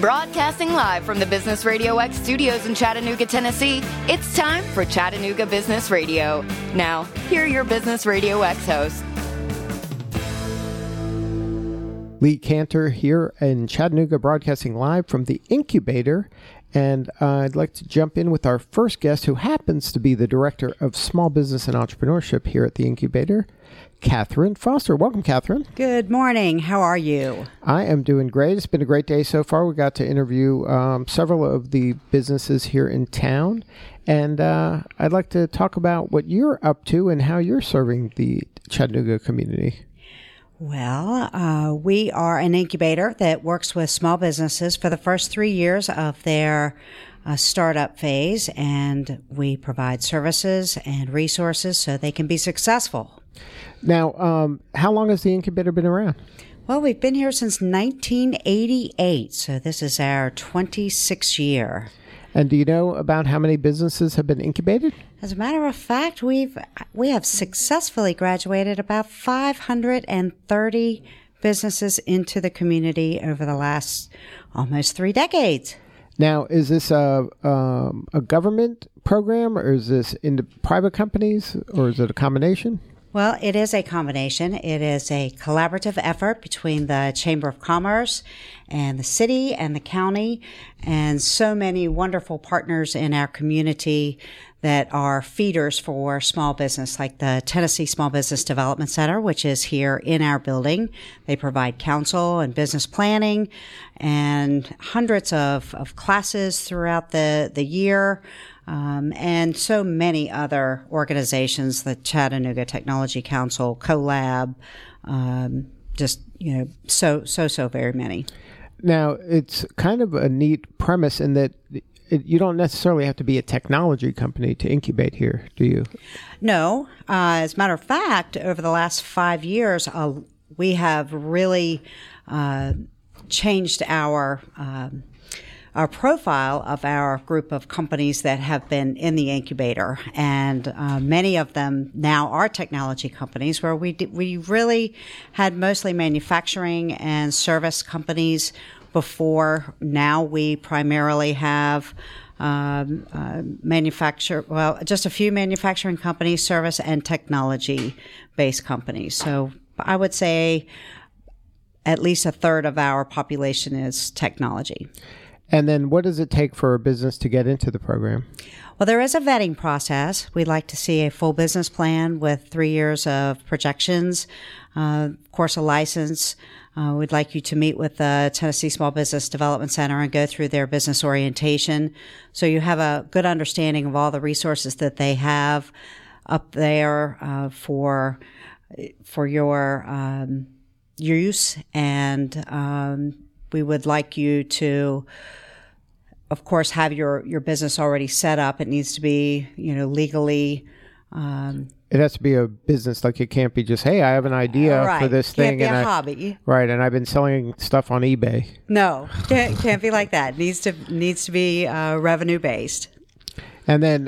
Broadcasting live from the Business Radio X studios in Chattanooga, Tennessee, it's time for Chattanooga Business Radio. Now, here are your Business Radio X hosts. Lee Cantor here in Chattanooga, broadcasting live from the Incubator. And I'd like to jump in with our first guest, who happens to be the Director of Small Business and Entrepreneurship here at the Incubator, Catherine Foster. Welcome, Catherine. Good morning. How are you? I am doing great. It's been a great day so far. We got to interview several of the businesses here in town. And I'd like to talk about what you're up to and how you're serving the Chattanooga community. Well, we are an incubator that works with small businesses for the first 3 years of their startup phase, and we provide services and resources so they can be successful. Now, how long has the incubator been around? Well, we've been here since 1988, so this is our 26th year. And do you know about how many businesses have been incubated? As a matter of fact, we have successfully graduated about 530 businesses into the community over the last almost 3 decades. Now, is this a government program, or is this into private companies, or is it a combination? Well, it is a combination. It is a collaborative effort between the Chamber of Commerce and the city and the county and so many wonderful partners in our community that are feeders for small business, like the Tennessee Small Business Development Center, which is here in our building. They provide counsel and business planning and hundreds of classes throughout the year. And so many other organizations, the Chattanooga Technology Council, CoLab, so very many. Now, it's kind of a neat premise in that you don't necessarily have to be a technology company to incubate here, do you? No. As a matter of fact, over the last 5 years, we have really changed our profile of our group of companies that have been in the incubator, and many of them now are technology companies, where we really had mostly manufacturing and service companies before. Now we primarily have just a few manufacturing companies, service and technology-based companies. So I would say at least a third of our population is technology. And then what does it take for a business to get into the program? Well, there is a vetting process. We'd like to see a full business plan with 3 years of projections, of course, a license. We'd like you to meet with the Tennessee Small Business Development Center and go through their business orientation, so you have a good understanding of all the resources that they have up there for your use. And we would like you to, of course, have your business already set up. It needs to be, legally. It has to be a business. Like, it can't be just, hey, I have an idea for this thing. Can't be a hobby. Right, and I've been selling stuff on eBay. No, can't be like that. It needs to be revenue-based. And then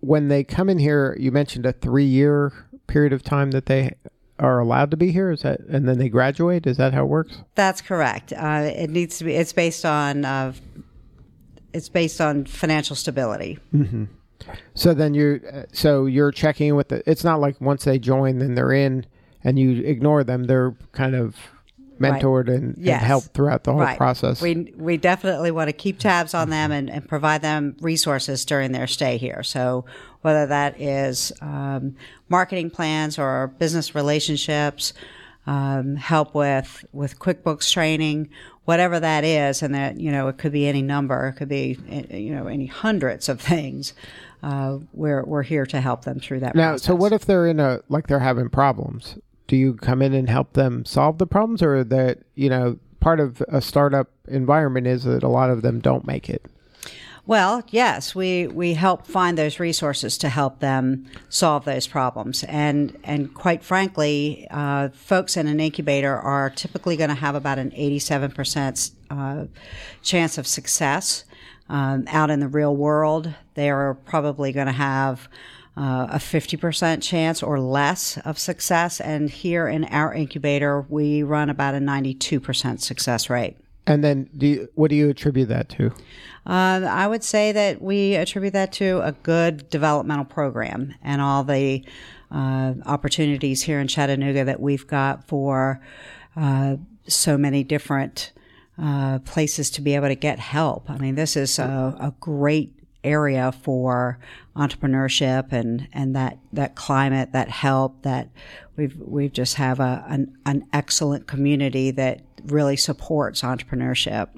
when they come in here, you mentioned a 3-year period of time that they are allowed to be here, is that, and then they graduate? Is that how it works? That's correct. It needs to be. It's based on financial stability. Mm-hmm. So then you're checking with the. It's not like once they join, then they're in, and you ignore them. They're kind of mentored and helped throughout the whole process. We definitely want to keep tabs on them and provide them resources during their stay here. So whether that is marketing plans or business relationships, help with QuickBooks training, whatever that is, and that, it could be any number, it could be, any hundreds of things. We're here to help them through that process. Now, so what if they're they're having problems? Do you come in and help them solve the problems, or that, part of a startup environment is that a lot of them don't make it? Well, yes, we help find those resources to help them solve those problems. And quite frankly, folks in an incubator are typically going to have about an 87% chance of success. Out in the real world, they are probably going to have a 50% chance or less of success. And here in our incubator, we run about a 92% success rate. And then what do you attribute that to? I would say that we attribute that to a good developmental program and all the opportunities here in Chattanooga that we've got for so many different places to be able to get help. I mean, this is a great area for entrepreneurship and that climate, that help, that we just have an excellent community that really supports entrepreneurship.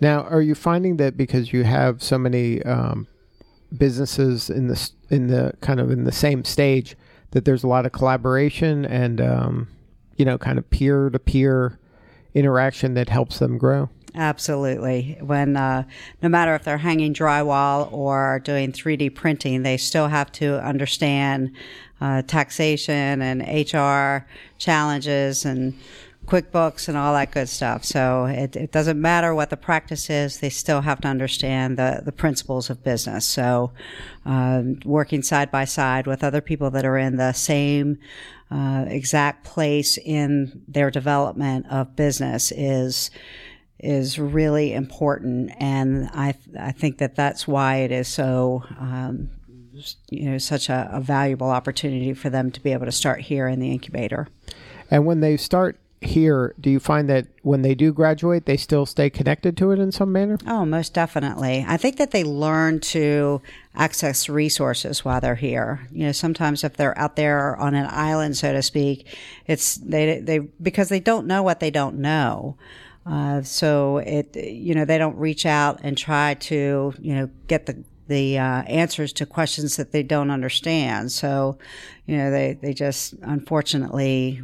Now, are you finding that because you have so many businesses in the same stage that there's a lot of collaboration and kind of peer to peer interaction that helps them grow? Absolutely. When no matter if they're hanging drywall or doing 3D printing, they still have to understand taxation and HR challenges and QuickBooks and all that good stuff. So it doesn't matter what the practice is, they still have to understand the principles of business. So working side by side with other people that are in the same exact place in their development of business is really important. And I think that that's why it is so such a valuable opportunity for them to be able to start here in the incubator. And when they start here, do you find that when they do graduate, they still stay connected to it in some manner? Oh, most definitely. I think that they learn to access resources while they're here. You know, sometimes if they're out there on an island, so to speak, it's they because they don't know what they don't know. So they don't reach out and try to, get the answers to questions that they don't understand. So, they just unfortunately,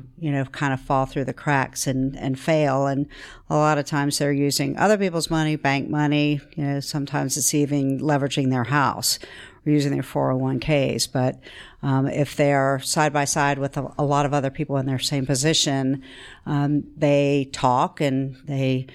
kind of fall through the cracks and fail. And a lot of times they're using other people's money, bank money, sometimes it's even leveraging their house or using their 401ks. But if they're side by side with a lot of other people in their same position, they talk and they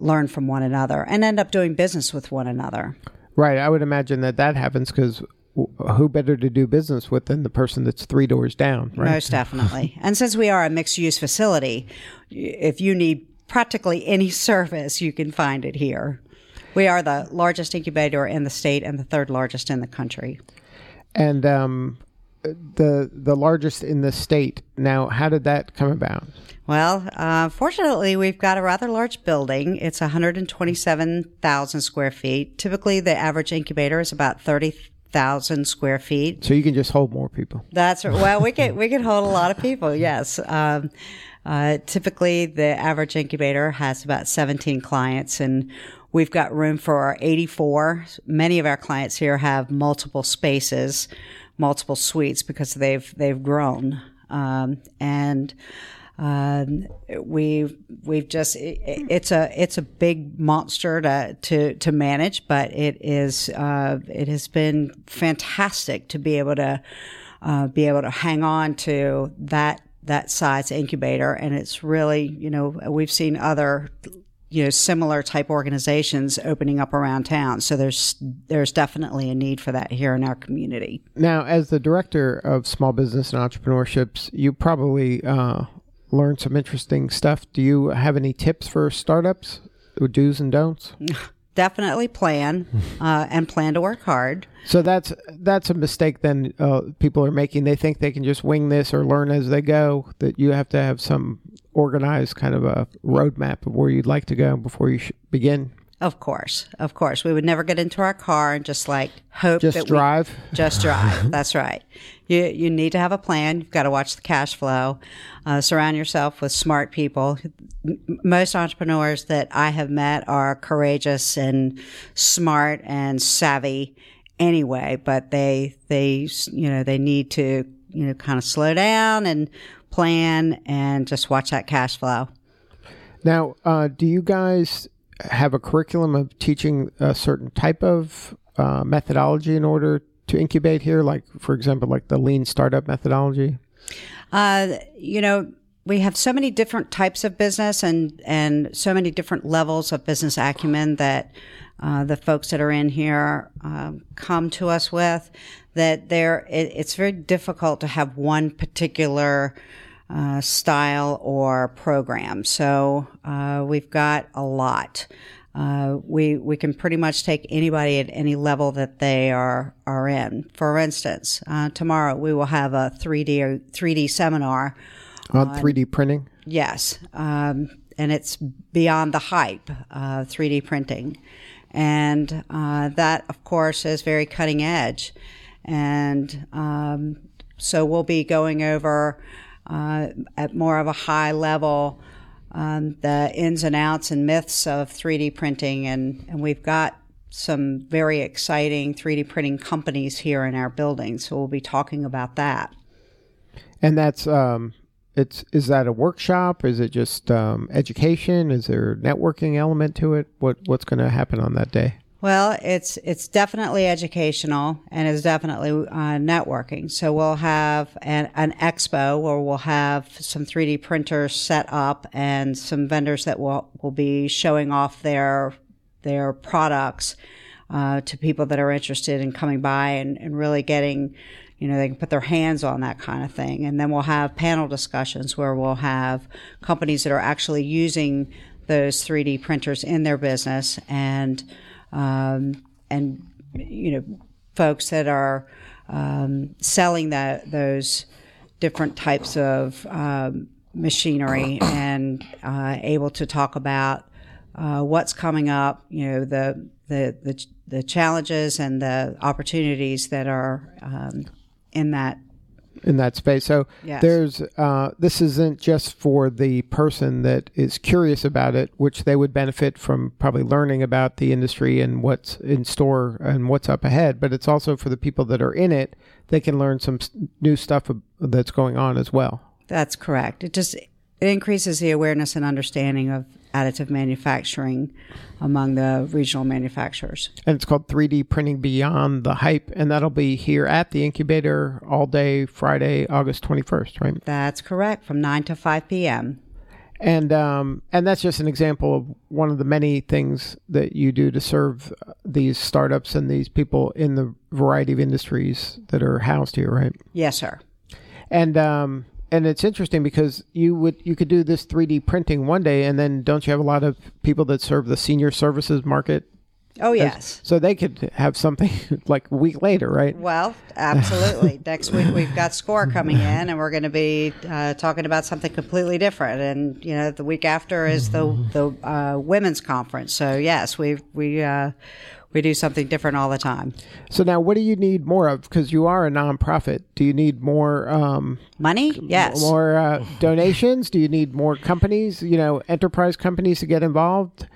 learn from one another and end up doing business with one another. Right. I would imagine that happens because who better to do business with than the person that's three doors down, right? Most definitely. And since we are a mixed-use facility, if you need practically any service, you can find it here. We are the largest incubator in the state and the third largest in the country. And the largest in the state. Now, how did that come about? Well, fortunately, we've got a rather large building. It's 127,000 square feet. Typically, the average incubator is about 30,000 square feet. So you can just hold more people. That's right. Well, we can hold a lot of people. Yes. Typically, the average incubator has about 17 clients, and we've got room for 84. Many of our clients here have multiple spaces, multiple suites because they've grown, we've just it's a big monster to manage, but it has been fantastic to be able to hang on to that size incubator, and it's really we've seen other similar type organizations opening up around town. So there's definitely a need for that here in our community. Now, as the director of small business and entrepreneurships, you probably learned some interesting stuff. Do you have any tips for startups, do's and don'ts? Definitely plan and plan to work hard. So that's a mistake then people are making. They think they can just wing this or learn as they go, that you have to have some organized kind of a roadmap of where you'd like to go before you begin. Of course. We would never get into our car and just hope. Just drive. That's right. You need to have a plan. You've got to watch the cash flow. Surround yourself with smart people. Most entrepreneurs that I have met are courageous and smart and savvy anyway, but they need to, kind of slow down and plan and just watch that cash flow. Now, do you guys have a curriculum of teaching a certain type of methodology in order to incubate here? Like, for example, the lean startup methodology? We have so many different types of business and so many different levels of business acumen that the folks that are in here come to us with, that it's very difficult to have one particular style or program. So we've got a lot. We can pretty much take anybody at any level that they are in. For instance, tomorrow we will have a 3D seminar on 3D printing. Yes, and it's beyond the hype, 3D printing, and that of course is very cutting edge, and so we'll be going over at more of a high level the ins and outs and myths of 3D printing, and we've got some very exciting 3D printing companies here in our building, so we'll be talking about that. And that's is that a workshop? Is it just education? Is there a networking element to it? What's going to happen on that day? Well, it's definitely educational, and it's definitely networking. So we'll have an expo where we'll have some 3D printers set up and some vendors that will be showing off their products to people that are interested in coming by and really getting, they can put their hands on that kind of thing. And then we'll have panel discussions where we'll have companies that are actually using those 3D printers in their business and folks that are selling those different types of machinery and able to talk about what's coming up, the challenges and the opportunities that are in that space. So yes. There's this isn't just for the person that is curious about it, which they would benefit from probably learning about the industry and what's in store and what's up ahead, but it's also for the people that are in it. They can learn some new stuff that's going on as well. That's correct. It increases the awareness and understanding of additive manufacturing among the regional manufacturers. And it's called 3D Printing Beyond the Hype, and that'll be here at the incubator all day Friday, August 21st, right? That's correct, from 9 to 5 p.m. And that's just an example of one of the many things that you do to serve these startups and these people in the variety of industries that are housed here, right? Yes, sir. And it's interesting because you could do this 3D printing one day, and then don't you have a lot of people that serve the senior services market? Oh, yes. So they could have something like a week later, right? Well, absolutely. Next week we've got SCORE coming in, and we're going to be talking about something completely different. And, the week after is the women's conference. So, yes, we do something different all the time. So now what do you need more of? Because you are a nonprofit. Do you need more... money? Yes. More donations? Do you need more companies, enterprise companies to get involved?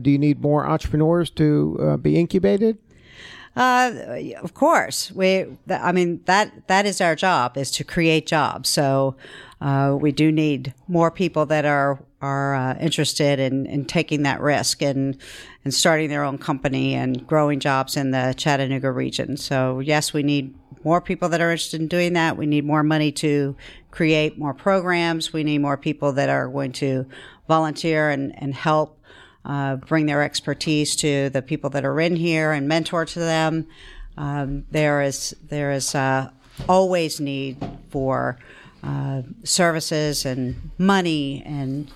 Do you need more entrepreneurs to be incubated? Of course. That is our job, is to create jobs. So we do need more people that are interested in taking that risk and starting their own company and growing jobs in the Chattanooga region. So, yes, we need more people that are interested in doing that. We need more money to create more programs. We need more people that are going to volunteer and help bring their expertise to the people that are in here and mentor to them. There is always need for services and money and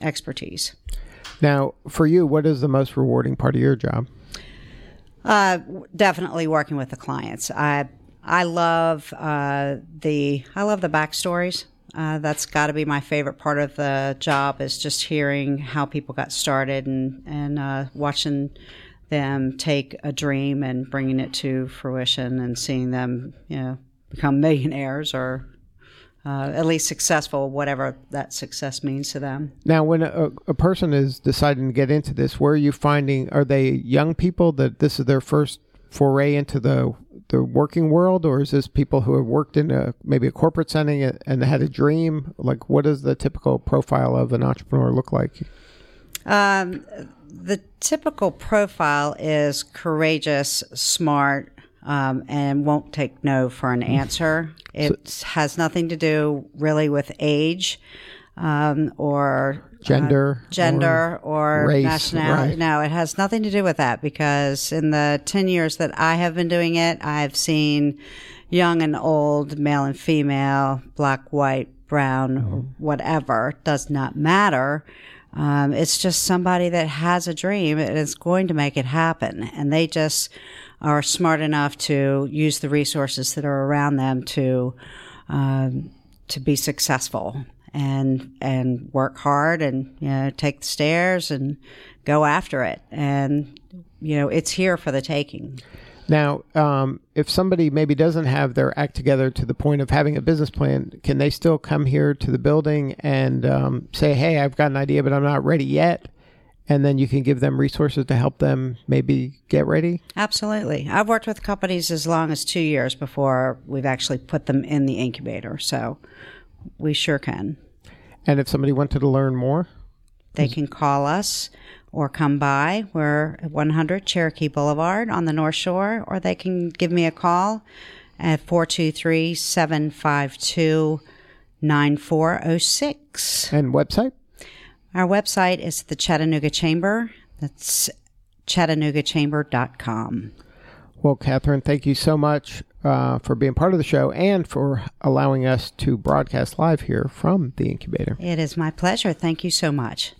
expertise. Now, for you, what is the most rewarding part of your job? Definitely working with the clients. I love the backstories. That's got to be my favorite part of the job, is just hearing how people got started and watching them take a dream and bringing it to fruition and seeing them, become millionaires or at least successful, whatever that success means to them. Now, when a person is deciding to get into this, where are you finding, are they young people that this is their first foray into the working world, or is this people who have worked in maybe a corporate setting and had a dream? Like, what does the typical profile of an entrepreneur look like? The typical profile is courageous, smart, and won't take no for an answer. It has nothing to do really with age or gender or race, nationality. Right. No, it has nothing to do with that, because in the 10 years that I have been doing it, I've seen young and old, male and female, black, white, brown, whatever, does not matter. It's just somebody that has a dream and is going to make it happen. And they just are smart enough to use the resources that are around them to be successful and work hard and, you know, take the stairs and go after it. And, you know, it's here for the taking. Now, if somebody maybe doesn't have their act together to the point of having a business plan, can they still come here to the building and say, hey, I've got an idea, but I'm not ready yet? And then you can give them resources to help them maybe get ready? Absolutely. I've worked with companies as long as 2 years before we've actually put them in the incubator. So we sure can. And if somebody wanted to learn more? They can call us or come by. We're at 100 Cherokee Boulevard on the North Shore, or they can give me a call at 423-752-9406. And website? Our website is the Chattanooga Chamber. That's chattanoogachamber.com. Well, Catherine, thank you so much for being part of the show and for allowing us to broadcast live here from the incubator. It is my pleasure. Thank you so much.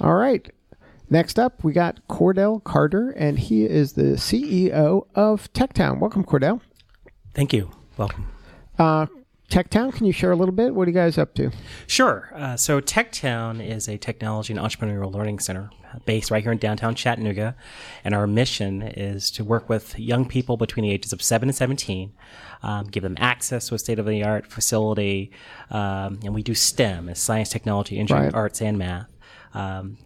All right. Next up, we got Cordell Carter, and he is the CEO of Tech Town. Welcome, Cordell. Thank you. Welcome. Tech Town, can you share a little bit? What are you guys up to? Sure. So Tech Town is a technology and entrepreneurial learning center based right here in downtown Chattanooga. And our mission is to work with young people between the ages of 7 and 17, give them access to a state-of-the-art facility. And we do STEM, science, technology, engineering, arts, and math.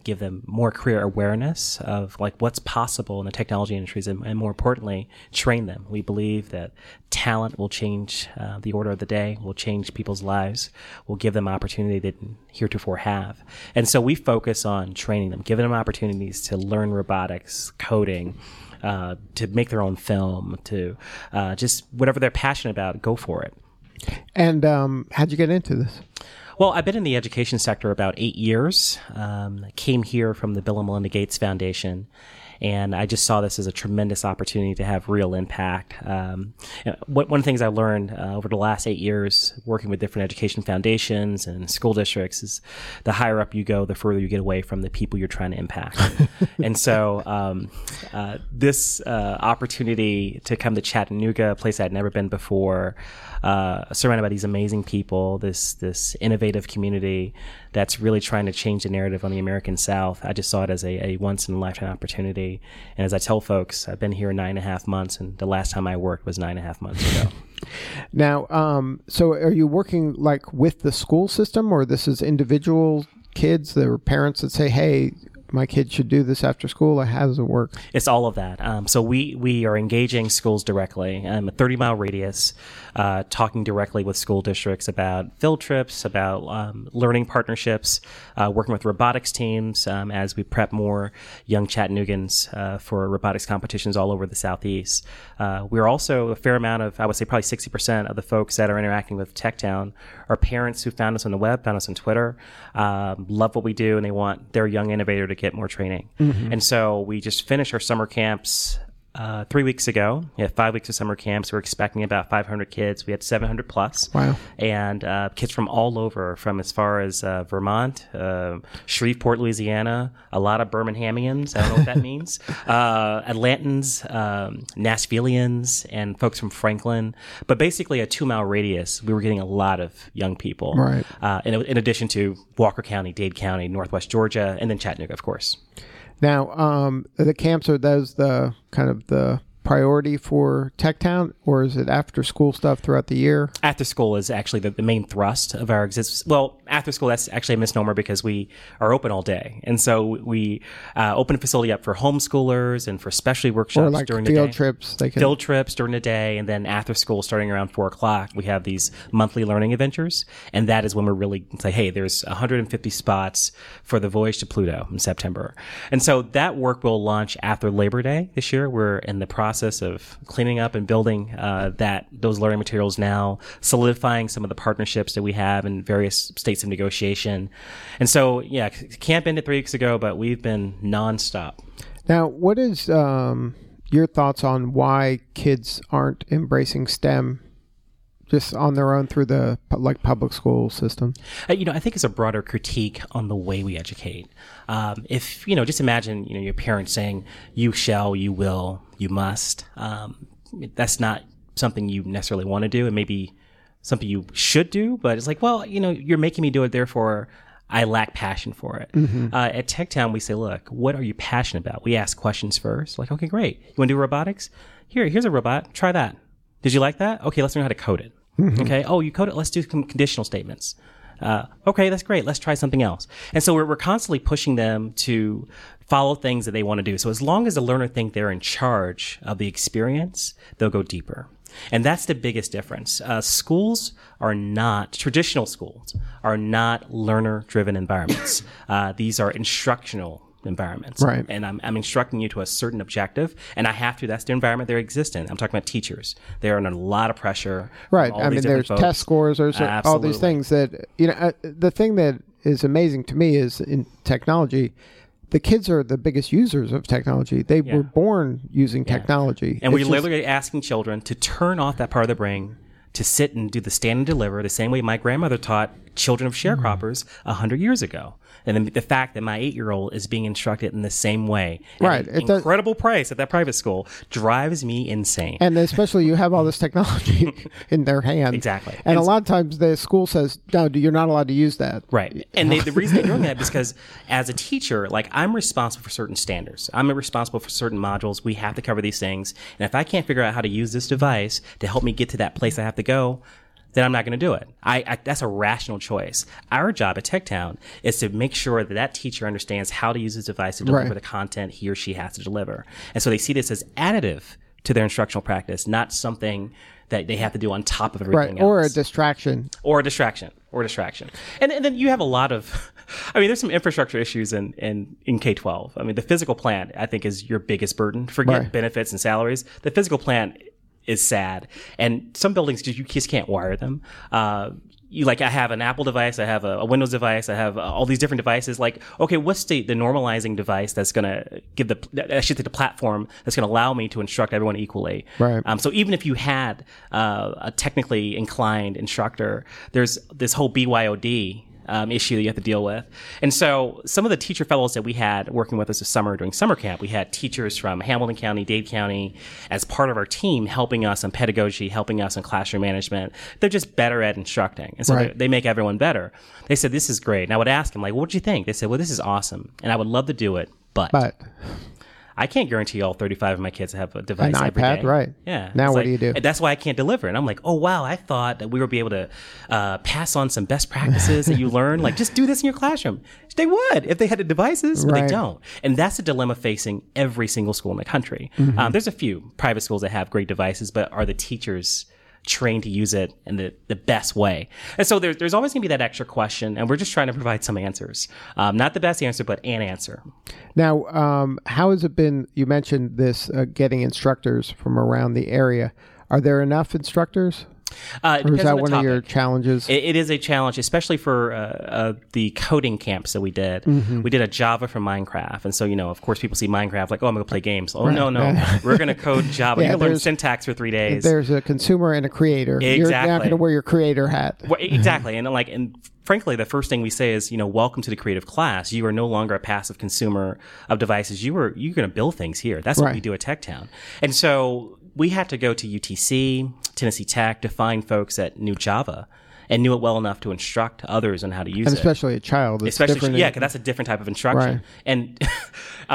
Give them more career awareness of like what's possible in the technology industries, and more importantly, train them. We believe that talent will change the order of the day, will change people's lives, will give them opportunity they didn't heretofore have. And so we focus on training them, giving them opportunities to learn robotics, coding, to make their own film, to just whatever they're passionate about, go for it. And how'd you get into this? Well, I've been in the education sector about 8 years. Came here from the Bill and Melinda Gates Foundation, and I just saw this as a tremendous opportunity to have real impact. One of the things I learned over the last 8 years working with different education foundations and school districts is the higher up you go, the further you get away from the people you're trying to impact. And so this opportunity to come to Chattanooga, a place I'd never been before, surrounded by these amazing people, this innovative community that's really trying to change the narrative on the American South. I just saw it as a once-in-a-lifetime opportunity. And as I tell folks, I've been here 9.5 months, and the last time I worked was 9.5 months ago. Now, so are you working like with the school system, or this is individual kids, there are parents that say, hey, my kid should do this after school? How does it work? It's all of that. So we are engaging schools directly. I'm a 30-mile radius, talking directly with school districts about field trips, about learning partnerships, working with robotics teams as we prep more young Chattanoogans for robotics competitions all over the Southeast. We're also a fair amount of, I would say probably 60% of the folks that are interacting with Tech Town are parents who found us on the web, found us on Twitter, love what we do, and they want their young innovator to get more training. Mm-hmm. And so we just finished our summer camps 3 weeks ago. We had 5 weeks of summer camps. We're expecting about 500 kids. We had 700 plus. Wow. And kids from all over, from as far as Vermont, Shreveport, Louisiana, a lot of Birminghamians. I don't know what that means. Atlantans, Nashvillians, and folks from Franklin. But basically a 2-mile radius, we were getting a lot of young people. Right. In addition to Walker County, Dade County, Northwest Georgia, and then Chattanooga, of course. Now, the camps, are those the kind of the priority for Tech Town, or is it after school stuff throughout the year? After school is actually the main thrust of our existence. Well, after school, that's actually a misnomer because we are open all day. And so we open a facility up for homeschoolers and for specialty workshops, or like during the day. Field trips during the day. And then after school, starting around 4 o'clock, we have these monthly learning adventures. And that is when we're really say, hey, there's 150 spots for the voyage to Pluto in September. And so that work will launch after Labor Day this year. We're in the process of cleaning up and building those learning materials now, solidifying some of the partnerships that we have in various states of negotiation. And so, yeah, camp ended 3 weeks ago, but we've been nonstop. Now, what is your thoughts on why kids aren't embracing STEM just on their own through the public school system? I think it's a broader critique on the way we educate. If, you know, just imagine, you know, your parents saying, you shall, you will, you must. That's not something you necessarily want to do. It may be something you should do, but it's like, well, you know, you're making me do it, therefore I lack passion for it. Mm-hmm. At Tech Town, we say, look, what are you passionate about? We ask questions first. Like, okay, great. You want to do robotics? Here's a robot. Try that. Did you like that? Okay, let's learn how to code it. Mm-hmm. Okay. Oh, you code it? Let's do some conditional statements. Okay, that's great. Let's try something else. And so we're constantly pushing them to follow things that they want to do. So as long as the learner thinks they're in charge of the experience, they'll go deeper. And that's the biggest difference. Schools are not, traditional schools are not learner-driven environments. These are instructional environments. Right. And I'm instructing you to a certain objective, and I have to. That's the environment they exist in. I'm talking about teachers. They're under a lot of pressure. Right. I mean, there's folks. Test scores, there's all these things that, you know, the thing that is amazing to me is in technology, the kids are the biggest users of technology. They were born using technology. And we're literally asking children to turn off that part of the brain, to sit and do the stand and deliver the same way my grandmother taught children of sharecroppers 100 years ago. And then the fact that my 8-year-old is being instructed in the same way at an incredible price at that private school drives me insane. And especially you have all this technology in their hands. Exactly. And a lot of times the school says, no, you're not allowed to use that. Right. And the reason they're doing that is because as a teacher, like, I'm responsible for certain standards. I'm responsible for certain modules. We have to cover these things. And if I can't figure out how to use this device to help me get to that place I have to go, then I'm not going to do it. That's a rational choice. Our job at Tech Town is to make sure that teacher understands how to use his device to deliver the content he or she has to deliver. And so they see this as additive to their instructional practice, not something that they have to do on top of everything else. Or a distraction. And then you have a lot of, there's some infrastructure issues in K-12. The physical plant, I think, is your biggest burden. Forget benefits and salaries. The physical plant is sad, and some buildings you just can't wire them. I have an Apple device, I have a Windows device, I have all these different devices. Like, okay, what's the normalizing device that's going to give the platform that's going to allow me to instruct everyone equally? Right. So even if you had a technically inclined instructor, there's this whole BYOD issue that you have to deal with. And so some of the teacher fellows that we had working with us this summer during summer camp, we had teachers from Hamilton County, Dade County as part of our team helping us on pedagogy, helping us on classroom management. They're just better at instructing. And so they make everyone better. They said, this is great. And I would ask them, like, what did you think? They said, well, this is awesome. And I would love to do it, but I can't guarantee all 35 of my kids have a device every day. An iPad, right. Yeah. Now what do you do? That's why I can't deliver. And I'm like, oh, wow, I thought that we would be able to pass on some best practices that you learn. Like, just do this in your classroom. They would if they had the devices, but they don't. And that's a dilemma facing every single school in the country. Mm-hmm. There's a few private schools that have great devices, but are the teachers trained to use it in the best way? And so there's always going to be that extra question, and we're just trying to provide some answers. Not the best answer, but an answer. Now, how has it been? You mentioned this, getting instructors from around the area. Are there enough instructors? Or is that one of your challenges? It is a challenge, especially for the coding camps that we did. Mm-hmm. We did a Java for Minecraft. And so, you know, of course, people see Minecraft like, oh, I'm going to play games. Oh, no. We're going to code Java. You're going to learn syntax for 3 days. There's a consumer and a creator. Exactly. You're not going to wear your creator hat. Well, exactly. And frankly, the first thing we say is, you know, welcome to the creative class. You are no longer a passive consumer of devices. You're going to build things here. That's what we do at Tech Town. And so we had to go to UTC, Tennessee Tech, to find folks that knew Java and knew it well enough to instruct others on how to use it. And especially a child. Because that's a different type of instruction. Right. And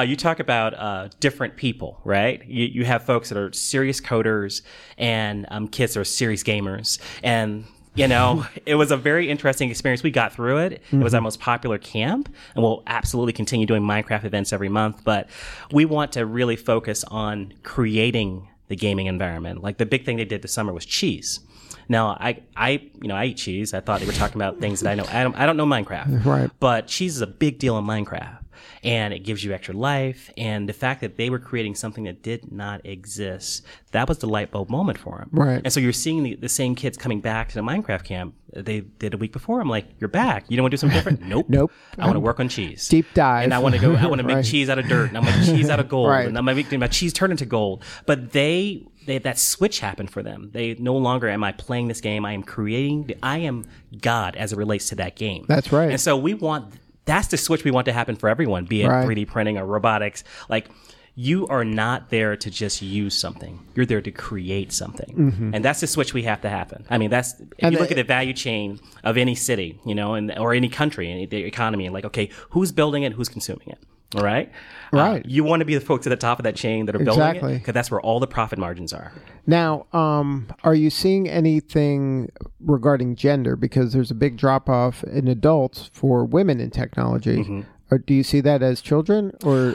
you talk about different people, right? You have folks that are serious coders and kids that are serious gamers. And, you know, it was a very interesting experience. We got through it. Mm-hmm. It was our most popular camp, and we'll absolutely continue doing Minecraft events every month. But we want to really focus on creating the gaming environment. Like, the big thing they did this summer was cheese. Now, I eat cheese. I thought they were talking about things that I know. I don't know Minecraft. Right. But cheese is a big deal in Minecraft. and it gives you extra life. And the fact that they were creating something that did not exist, that was the light bulb moment for them. Right. And so you're seeing the same kids coming back to the Minecraft camp they did a week before. I'm like, you're back. You don't want to do something different? Nope. Nope. I want to work on cheese. Deep dive. And I want to go, I want to make cheese out of dirt, and I'm going to cheese out of gold, and I'm going to make my cheese turn into gold. But they that switch happened for them. They no longer am I playing this game. I am creating. I am God as it relates to that game. That's right. And so we want, that's the switch we want to happen for everyone, be it 3D printing or robotics. Like, you are not there to just use something. You're there to create something. Mm-hmm. And that's the switch we have to happen. I mean, that's, if and you look at the value chain of any city, you know, and or any country, and the economy, and like, okay, who's building it? Who's consuming it? All right? Right. You want to be the folks at the top of that chain that are building it, because that's where all the profit margins are. Now, are you seeing anything regarding gender? Because there's a big drop-off in adults for women in technology. Mm-hmm. Or do you see that as children, or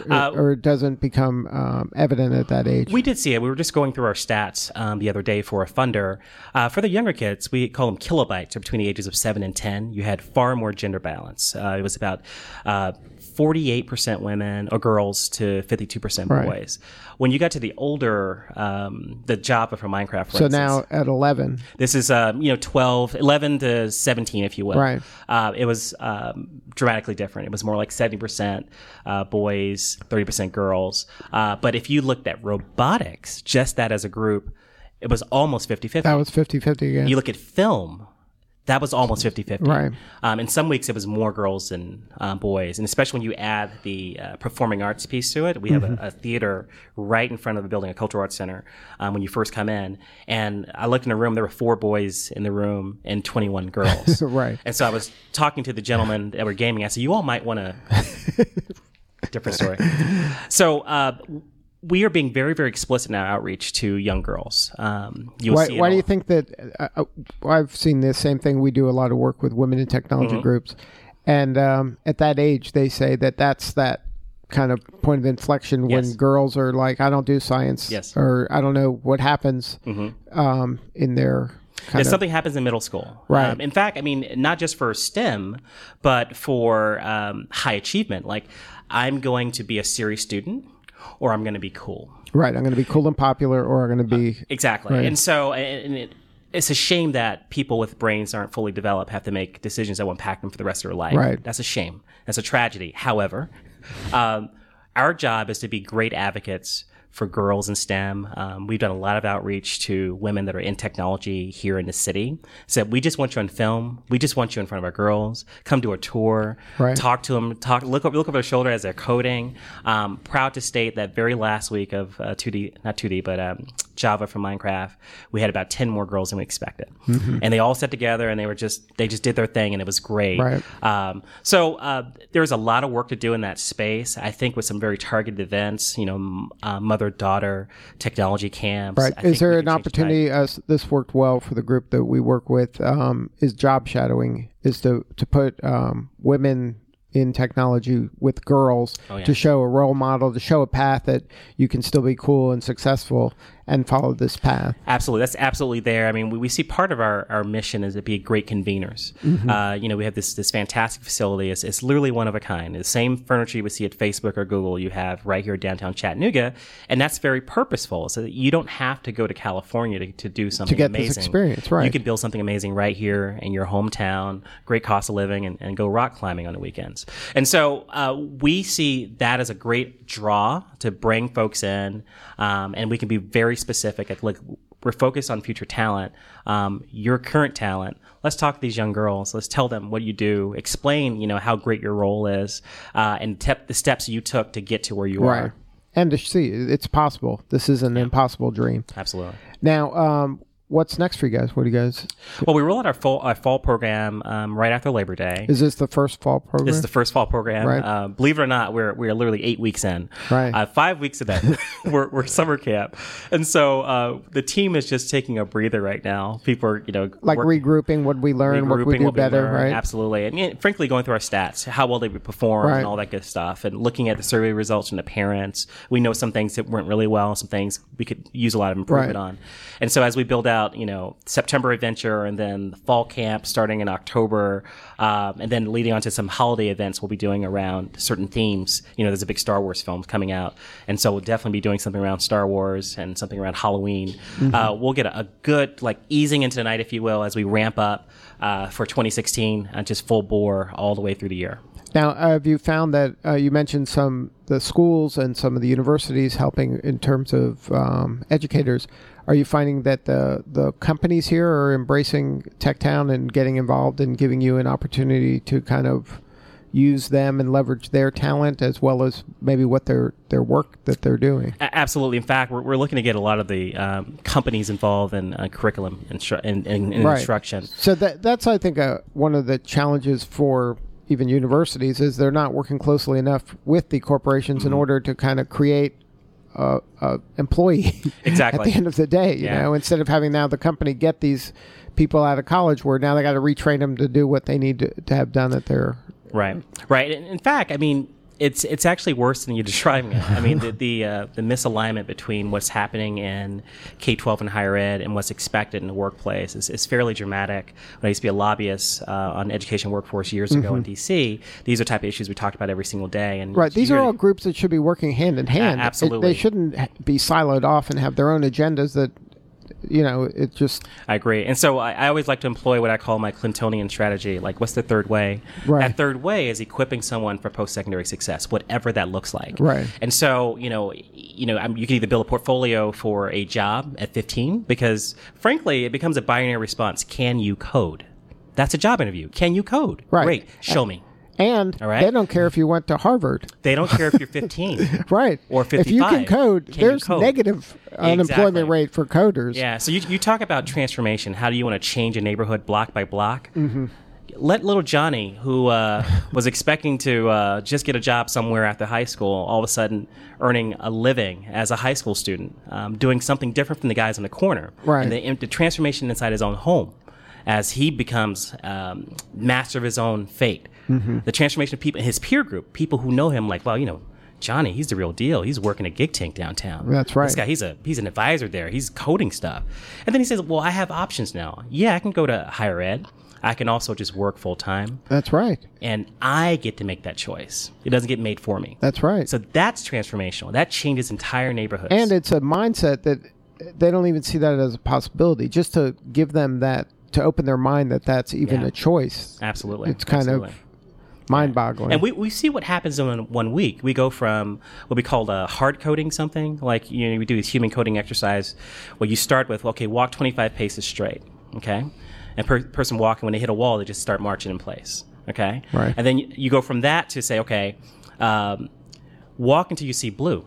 it doesn't become evident at that age? We did see it. We were just going through our stats the other day for a funder. For the younger kids, we call them kilobytes, or between the ages of 7 and 10, you had far more gender balance. It was about 48% women or girls to 52% boys. When you got to the older, the Java from Minecraft, for instance, now at 11. This is, 11 to 17, if you will. Right. It was dramatically different. It was more like 70% boys, 30% girls. But if you looked at robotics, just that as a group, it was almost 50-50. That was 50-50 again. You look at film, that was almost 50-50. Right. In some weeks, it was more girls than boys. And especially when you add the performing arts piece to it. We have a theater right in front of the building, a cultural arts center, when you first come in. And I looked in the room. There were 4 boys in the room and 21 girls. Right. And so I was talking to the gentlemen that were gaming. I said, you all might want to... Different story. So... we are being very, very explicit in our outreach to young girls. Why do you think that? I've seen the same thing. We do a lot of work with women in technology groups, and at that age, they say that that's that kind of point of inflection when girls are like, "I don't do science," or "I don't know what happens in their." If something happens in middle school. Right. In fact, I mean, not just for STEM, but for high achievement. Like, I'm going to be a serious student, or I'm going to be cool. Right. I'm going to be cool and popular, or I'm going to be... Exactly. Right. And so it's a shame that people with brains aren't fully developed have to make decisions that will impact them for the rest of their life. Right. That's a shame. That's a tragedy. However, our job is to be great advocates for girls in STEM. We've done a lot of outreach to women that are in technology here in the city. So we just want you on film. We just want you in front of our girls. Come to a tour. Right. Talk to them. Look over their shoulder as they're coding. Proud to state that very last week of Java from Minecraft, we had about 10 more girls than we expected. Mm-hmm. And they all sat together, and they just did their thing, and it was great. Right. So there's a lot of work to do in that space. I think with some very targeted events, you know, mother-daughter technology camps. Right. Is there an opportunity, as this worked well for the group that we work with, is job shadowing, is to put women in technology with girls to show a role model, to show a path that you can still be cool and successful and follow this path. Absolutely. That's absolutely there. I mean, we see part of our mission is to be great conveners. Mm-hmm. We have this fantastic facility. It's literally one of a kind. The same furniture you would see at Facebook or Google you have right here downtown Chattanooga, and that's very purposeful. So that you don't have to go to California to do something amazing. To get amazing. This experience, right. You can build something amazing right here in your hometown, great cost of living, and go rock climbing on the weekends. And so we see that as a great draw to bring folks in, and we can be very specific at, like, we're focused on future talent, your current talent. Let's talk to these young girls. Let's tell them what you do. Explain, how great your role is, and the steps you took to get to where you are. And to see it's possible. This is an impossible dream. Absolutely. Now, what's next for you guys? What do you guys? Well, we roll out our fall program right after Labor Day. Is this the first fall program? This is the first fall program. Right. Believe it or not, we're literally 8 weeks in. Right. 5 weeks of that, we're summer camp, and so the team is just taking a breather right now. People are regrouping what we learn, what we do better, right? Absolutely, and frankly, going through our stats, how well they perform, and all that good stuff, and looking at the survey results from the parents. We know some things that went really well, some things we could use a lot of improvement on, and so as we build out about, you know, September Adventure and then the fall camp starting in October, and then leading on to some holiday events we'll be doing around certain themes. You know, there's a big Star Wars film coming out, and so we'll definitely be doing something around Star Wars and something around Halloween. Mm-hmm. We'll get a good, like, easing into the night, if you will, as we ramp up for 2016, just full bore all the way through the year. Now, have you found that you mentioned some the schools and some of the universities helping in terms of educators? Are you finding that the companies here are embracing Tech Town and getting involved and giving you an opportunity to kind of use them and leverage their talent as well as maybe what their work that they're doing? Absolutely. In fact, we're looking to get a lot of the companies involved in curriculum and right. instruction. So that's, I think, one of the challenges for even universities is they're not working closely enough with the corporations mm-hmm. in order to kind of create a employee exactly. at the end of the day, you yeah. know, instead of having now the company get these people out of college where now they got to retrain them to do what they need to have done at their... Right, right. In fact, I mean, it's actually worse than you're describing it. I mean, the misalignment between what's happening in K-12 and higher ed and what's expected in the workplace is fairly dramatic. When I used to be a lobbyist on education workforce years ago mm-hmm. in D.C., these are the type of issues we talked about every single day. And right, these are all groups that should be working hand in hand. Absolutely. They shouldn't be siloed off and have their own agendas that... You know, it just... I agree. And so I always like to employ what I call my Clintonian strategy. Like, what's the third way? Right. That third way is equipping someone for post-secondary success, whatever that looks like. Right. And so, you can either build a portfolio for a job at 15, because, frankly, it becomes a binary response. Can you code? That's a job interview. Can you code? Right. Great. Show me. And right. they don't care if you went to Harvard. They don't care if you're 15. right. Or 55. If you can code, there's negative unemployment exactly. rate for coders. Yeah. So you talk about transformation. How do you want to change a neighborhood block by block? Mm-hmm. Let little Johnny, who was expecting to just get a job somewhere after high school, all of a sudden earning a living as a high school student, doing something different from the guys on the corner. Right. And the transformation inside his own home as he becomes master of his own fate. Mm-hmm. The transformation of people, his peer group, people who know him, like, well, you know, Johnny, he's the real deal. He's working at GigTank downtown. That's right. This guy, he's an advisor there. He's coding stuff. And then he says, well, I have options now. Yeah, I can go to higher ed. I can also just work full time. That's right. And I get to make that choice. It doesn't get made for me. That's right. So that's transformational. That changes entire neighborhoods. And it's a mindset that they don't even see that as a possibility. Just to give them that, to open their mind that that's even yeah. a choice. Absolutely. It's kind Absolutely. Of... mind-boggling. And we see what happens in one week. We go from what we call hard coding something, like, you know, we do this human coding exercise where you start with, okay, walk 25 paces straight, okay? And person walking, when they hit a wall, they just start marching in place, okay? Right. And then you go from that to say, okay, walk until you see blue.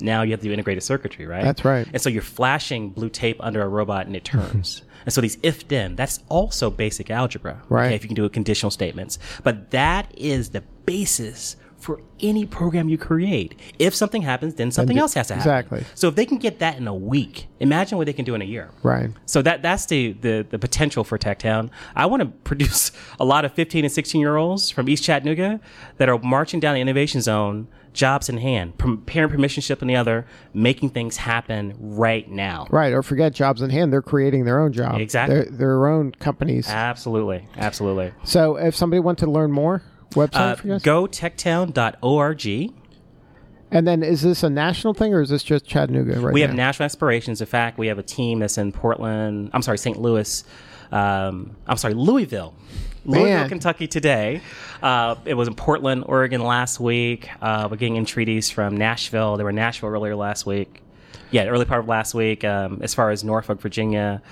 Now you have to do integrated circuitry, right? That's right. And so you're flashing blue tape under a robot and it turns. And so these if-then, that's also basic algebra. Right. Okay, if you can do conditional statements. But that is the basis for any program you create. If something happens, then something else has to happen. Exactly. So if they can get that in a week, imagine what they can do in a year. Right. So that's the potential for Tech Town. I want to produce a lot of 15 and 16-year-olds from East Chattanooga that are marching down the innovation zone, jobs in hand, parent permissionship in the other, making things happen right now. Right, or forget jobs in hand, they're creating their own jobs. Exactly. Their own companies. Absolutely, absolutely. So if somebody wants to learn more, website for you guys? Go techtown.org. And then is this a national thing or is this just Chattanooga right now? We have national aspirations. In fact, we have a team that's in St. Louis, Louisville. Louisville, Kentucky today. It was in Portland, Oregon last week. We're getting entreaties from Nashville. They were in Nashville earlier last week. Yeah, early part of last week. As far as Norfolk, Virginia,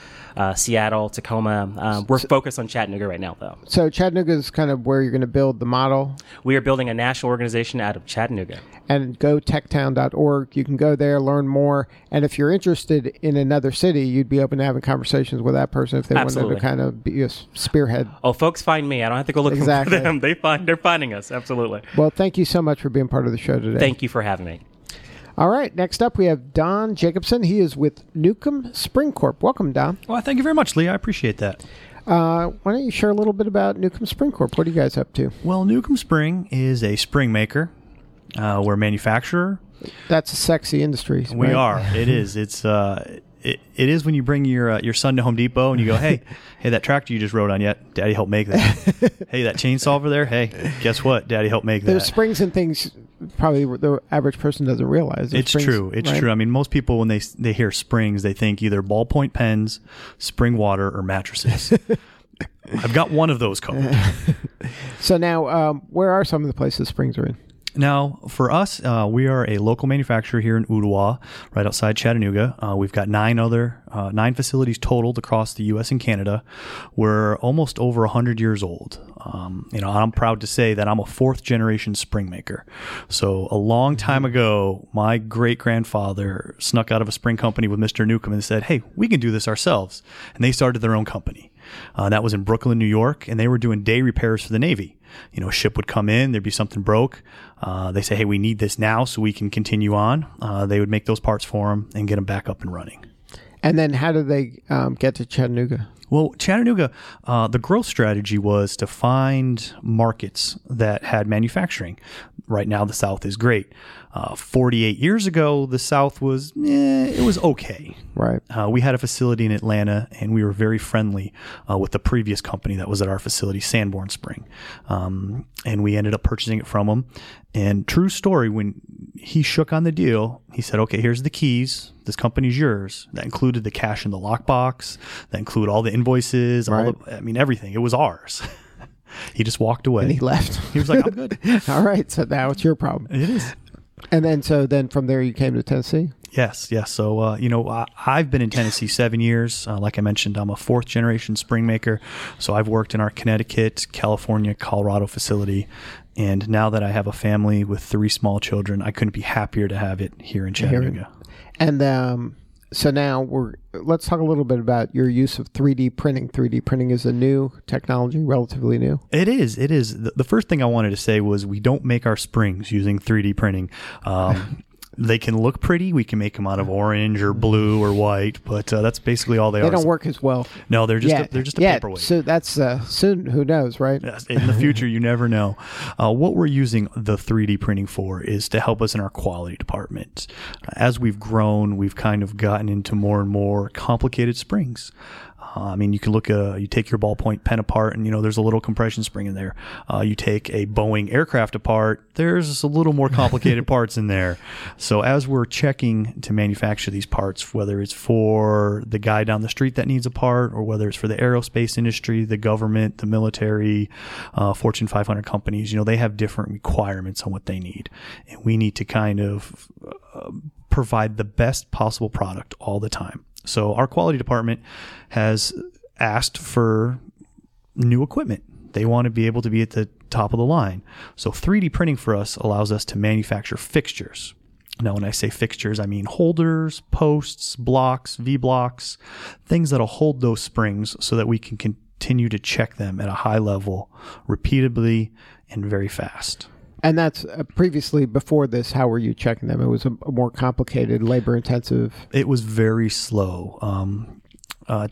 Seattle, Tacoma. We're focused on Chattanooga right now, though. So Chattanooga is kind of where you're going to build the model? We are building a national organization out of Chattanooga. And go techtown.org. You can go there, learn more. And if you're interested in another city, you'd be open to having conversations with that person if they Absolutely. Wanted to kind of be a spearhead. Oh, folks find me. I don't have to go looking Exactly. for them. They're finding us. Absolutely. Well, thank you so much for being part of the show today. Thank you for having me. All right, next up we have Don Jacobson. He is with Newcomb Spring Corp. Welcome, Don. Well, thank you very much, Lee. I appreciate that. Why don't you share a little bit about Newcomb Spring Corp? What are you guys up to? Well, Newcomb Spring is a spring maker. We're a manufacturer. That's a sexy industry. We right? are. It is. It's it is when you bring your son to Home Depot and you go, hey, that tractor you just rode on yet, Daddy helped make that. Hey, that chainsaw over there, hey, guess what, Daddy helped make that. There's springs and things probably the average person doesn't realize. There's springs, true. It's right? True. I mean, most people when they hear springs, they think either ballpoint pens, spring water, or mattresses. I've got one of those covered. So now, where are some of the places springs are in? Now, for us, we are a local manufacturer here in Oudowa, right outside Chattanooga. We've got nine facilities totaled across the U.S. and Canada. We're almost over 100 years old. I'm proud to say that I'm a fourth-generation spring maker. So a long time ago, my great-grandfather snuck out of a spring company with Mr. Newcomb and said, hey, we can do this ourselves. And they started their own company. That was in Brooklyn, New York, and they were doing day repairs for the Navy. You know, a ship would come in, there'd be something broke. They say, hey, we need this now so we can continue on. They would make those parts for them and get them back up and running. And then how did they get to Chattanooga? Well, Chattanooga, the growth strategy was to find markets that had manufacturing. Right now, the South is great. 48 years ago, the South was, it was okay. Right. We had a facility in Atlanta, and we were very friendly with the previous company that was at our facility, Sanborn Spring. And we ended up purchasing it from them. And true story, when he shook on the deal, he said, okay, here's the keys. This company's yours. That included the cash in the lockbox. That included all the invoices. Right. Everything. It was ours. He just walked away. And he left. He was like, I'm good. All right. So now it's your problem. It is. And then, from there you came to Tennessee? Yes. So, I've been in Tennessee 7 years. Like I mentioned, I'm a fourth generation spring maker. So I've worked in our Connecticut, California, Colorado facility. And now that I have a family with 3 small children, I couldn't be happier to have it here in Chattanooga. And so now let's talk a little bit about your use of 3D printing. 3D printing is a new technology, relatively new. It is. The first thing I wanted to say was we don't make our springs using 3D printing. They can look pretty. We can make them out of orange or blue or white, but that's basically all they are. They don't work as well. No, they're just a paperweight. So that's soon. Who knows, right? In the future, you never know. What we're using the 3D printing for is to help us in our quality department. As we've grown, we've kind of gotten into more and more complicated springs. You can look. You take your ballpoint pen apart, and there's a little compression spring in there. You take a Boeing aircraft apart. There's a little more complicated parts in there. So as we're checking to manufacture these parts, whether it's for the guy down the street that needs a part, or whether it's for the aerospace industry, the government, the military, Fortune 500 companies, they have different requirements on what they need, and we need to kind of provide the best possible product all the time. So our quality department has asked for new equipment. They want to be able to be at the top of the line. So 3D printing for us allows us to manufacture fixtures. Now, when I say fixtures, I mean holders, posts, blocks, V-blocks, things that'll hold those springs so that we can continue to check them at a high level repeatedly and very fast. And that's previously, before this, how were you checking them? It was a more complicated, labor-intensive. It was very slow.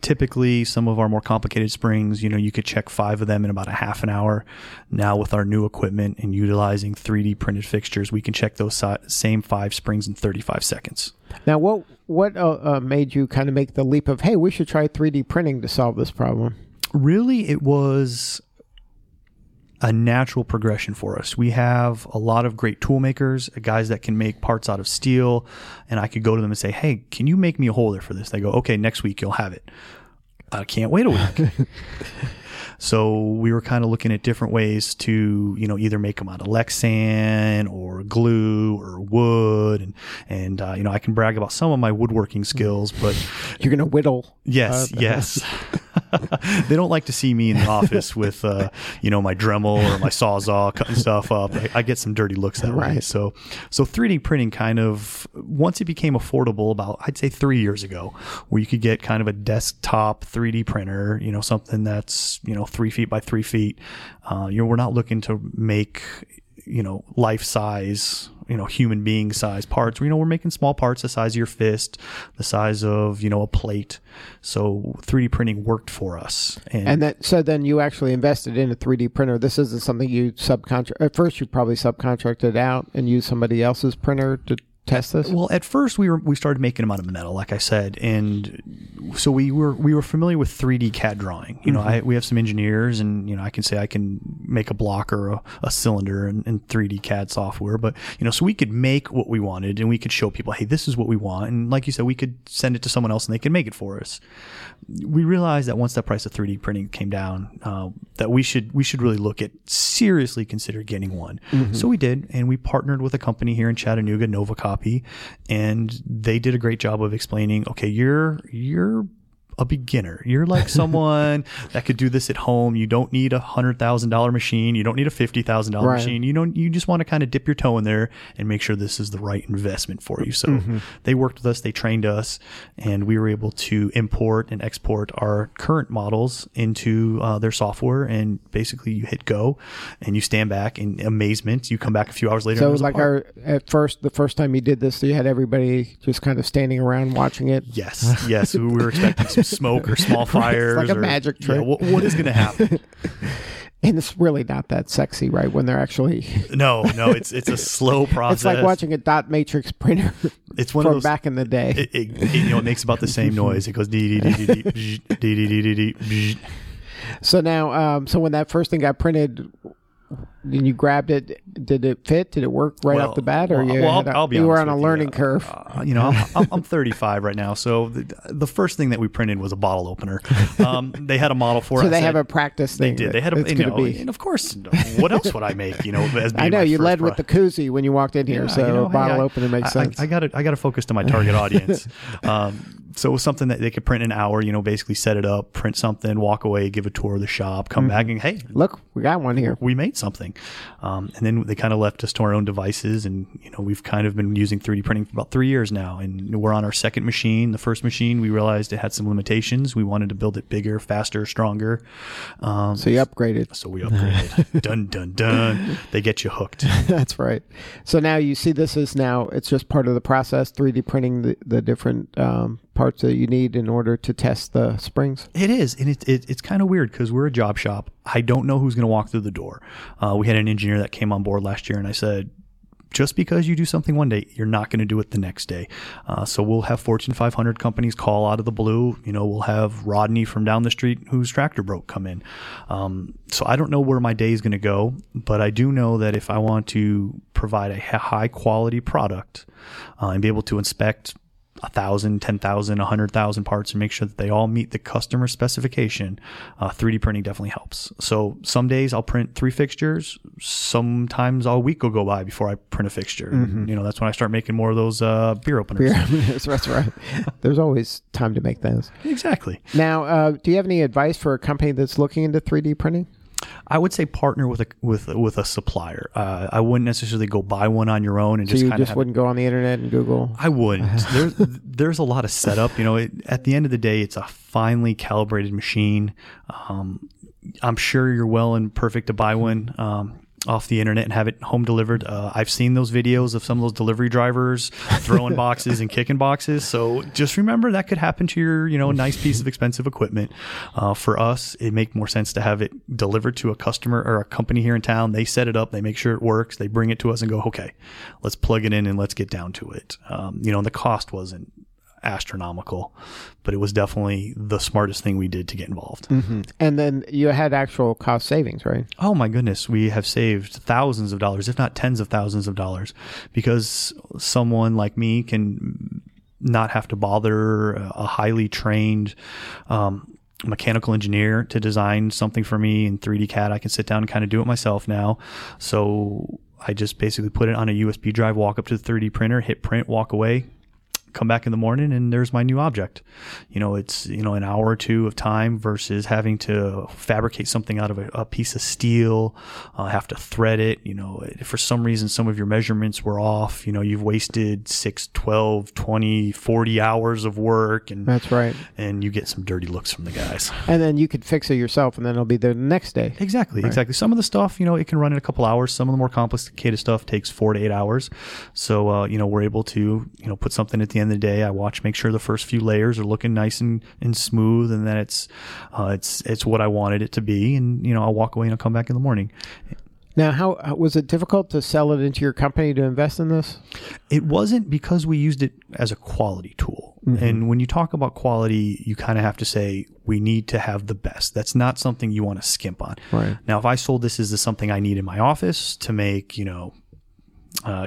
Typically, some of our more complicated springs, you could check 5 of them in about a half an hour. Now, with our new equipment and utilizing 3D printed fixtures, we can check those same 5 springs in 35 seconds. Now, what made you kind of make the leap of, hey, we should try 3D printing to solve this problem? Really, it was a natural progression for us. We have a lot of great tool makers, guys that can make parts out of steel, and I could go to them and say, hey, can you make me a holder for this? They go, okay, next week you'll have it. I can't wait a week. So we were kind of looking at different ways to, either make them out of Lexan or glue or wood. And I can brag about some of my woodworking skills, but you're going to whittle. Yes. They don't like to see me in the office with, my Dremel or my Sawzall cutting stuff up. I get some dirty looks that way. So 3D printing kind of, once it became affordable about, I'd say 3 years ago, where you could get kind of a desktop 3D printer, something that's, 3 feet by 3 feet. We're not looking to make, life size, human being size parts. We're making small parts the size of your fist, the size of, a plate. So 3D printing worked for us. So then you actually invested in a 3D printer. This isn't something you subcontract. At first, you probably subcontracted out and used somebody else's printer to test this? Well, at first we started making them out of metal, like I said, and so we were familiar with 3D CAD drawing. You know, we have some engineers, and you know, I can make a block or a cylinder in 3D CAD software, but you know, so we could make what we wanted, and we could show people, hey, this is what we want, and like you said, we could send it to someone else, and they could make it for us. We realized that once that price of 3D printing came down, that we should really seriously consider getting one. So we did, and we partnered with a company here in Chattanooga, NovaCopy, and they did a great job of explaining, okay, you're a beginner. You're like someone that could do this at home. You don't need $100,000 machine. You don't need $50,000 machine. You just want to kind of dip your toe in there and make sure this is the right investment for you. So they worked with us, they trained us, and we were able to import and export our current models into their software. And basically, you hit go, and you stand back in amazement. You come back a few hours later. So, and like the first time you did this, so you had everybody just kind of standing around watching it. Yes, we were expecting some smoke or small fires. It's like a magic trick. Yeah, what is going to happen? And it's really not that sexy, right? When they're actually no, it's a slow process. It's like watching a dot matrix printer. It's one of those back in the day. It makes about the same noise. It goes dee dee dee dee dee dee dee dee. So now, when that first thing got printed, and you grabbed it, did it fit? Did it work off the bat? Or you were on a learning curve? You know, I'm 35 right now. So the first thing that we printed was a bottle opener. They had a model for it. So they have a practice thing. They did. They had a, and of course, what else would I make? You know, as being I know you led with the koozie when you walked in here. Yeah, so a bottle opener makes sense. I got to focus to my target audience. So it was something that they could print in an hour, you know, basically set it up, print something, walk away, give a tour of the shop, come back and, hey, look, we got one here. We made something. And then they kind of left us to our own devices. And, you know, we've kind of been using 3D printing for about 3 years now. And we're on our second machine. The first machine, we realized it had some limitations. We wanted to build it bigger, faster, stronger. So you upgraded. So we upgraded. Dun, dun, dun. They get you hooked. That's right. So now you see this is now, it's just part of the process, 3D printing the different parts that you need in order to test the springs. It is, and it's kind of weird because we're a job shop. I don't know who's going to walk through the door. We had an engineer that came on board last year, and I said, just because you do something one day, you're not going to do it the next day. So we'll have Fortune 500 companies call out of the blue. You know, we'll have Rodney from down the street whose tractor broke come in. So I don't know where my day is going to go, but I do know that if I want to provide a high quality product and be able to inspect 1,000, 10,000, 100,000 parts and make sure that they all meet the customer specification, 3D printing definitely helps. So some days I'll print 3 fixtures. Sometimes all week will go by before I print a fixture. Mm-hmm. You know, that's when I start making more of those beer openers. That's right. There's always time to make those. Exactly. Now, do you have any advice for a company that's looking into 3D printing? I would say partner with a supplier. I wouldn't necessarily go buy one on your own. And so wouldn't go on the internet and Google? I wouldn't. There's a lot of setup. You know, at the end of the day, it's a finely calibrated machine. I'm sure you're well and perfect to buy one off the internet and have it home delivered. I've seen those videos of some of those delivery drivers throwing boxes and kicking boxes. So just remember that could happen to your, you know, nice piece of expensive equipment. For us, it make more sense to have it delivered to a customer or a company here in town. They set it up, they make sure it works, they bring it to us and go, okay, let's plug it in and let's get down to it. You know, and the cost wasn't astronomical, but it was definitely the smartest thing we did to get involved. Mm-hmm. And then you had actual cost savings, right? Oh my goodness. We have saved thousands of dollars, if not tens of thousands of dollars, because someone like me can not have to bother a highly trained, mechanical engineer to design something for me in 3D CAD. I can sit down and kind of do it myself now. So I just basically put it on a USB drive, walk up to the 3D printer, hit print, walk away, come back in the morning, and there's my new object. You know, it's, you know, an hour or two of time versus having to fabricate something out of a piece of steel, have to thread it. You know, if for some reason some of your measurements were off, you know, you've wasted 6, 12, 20, 40 hours of work. And that's right. And you get some dirty looks from the guys. And then you could fix it yourself, and then it'll be there the next day. Exactly. Right. Exactly. Some of the stuff, you know, it can run in a couple hours. Some of the more complicated stuff takes 4 to 8 hours. So, you know, we're able to, you know, put something at the end of the day. I watch, make sure the first few layers are looking nice and smooth, and that it's what I wanted it to be. And you know, I'll walk away and I'll come back in the morning. Now, how was it difficult to sell it into your company to invest in this? It wasn't, because we used it as a quality tool. Mm-hmm. And when you talk about quality, you kind of have to say, we need to have the best. That's not something you want to skimp on. Right. Now, if I sold this as something I need in my office to make, you know,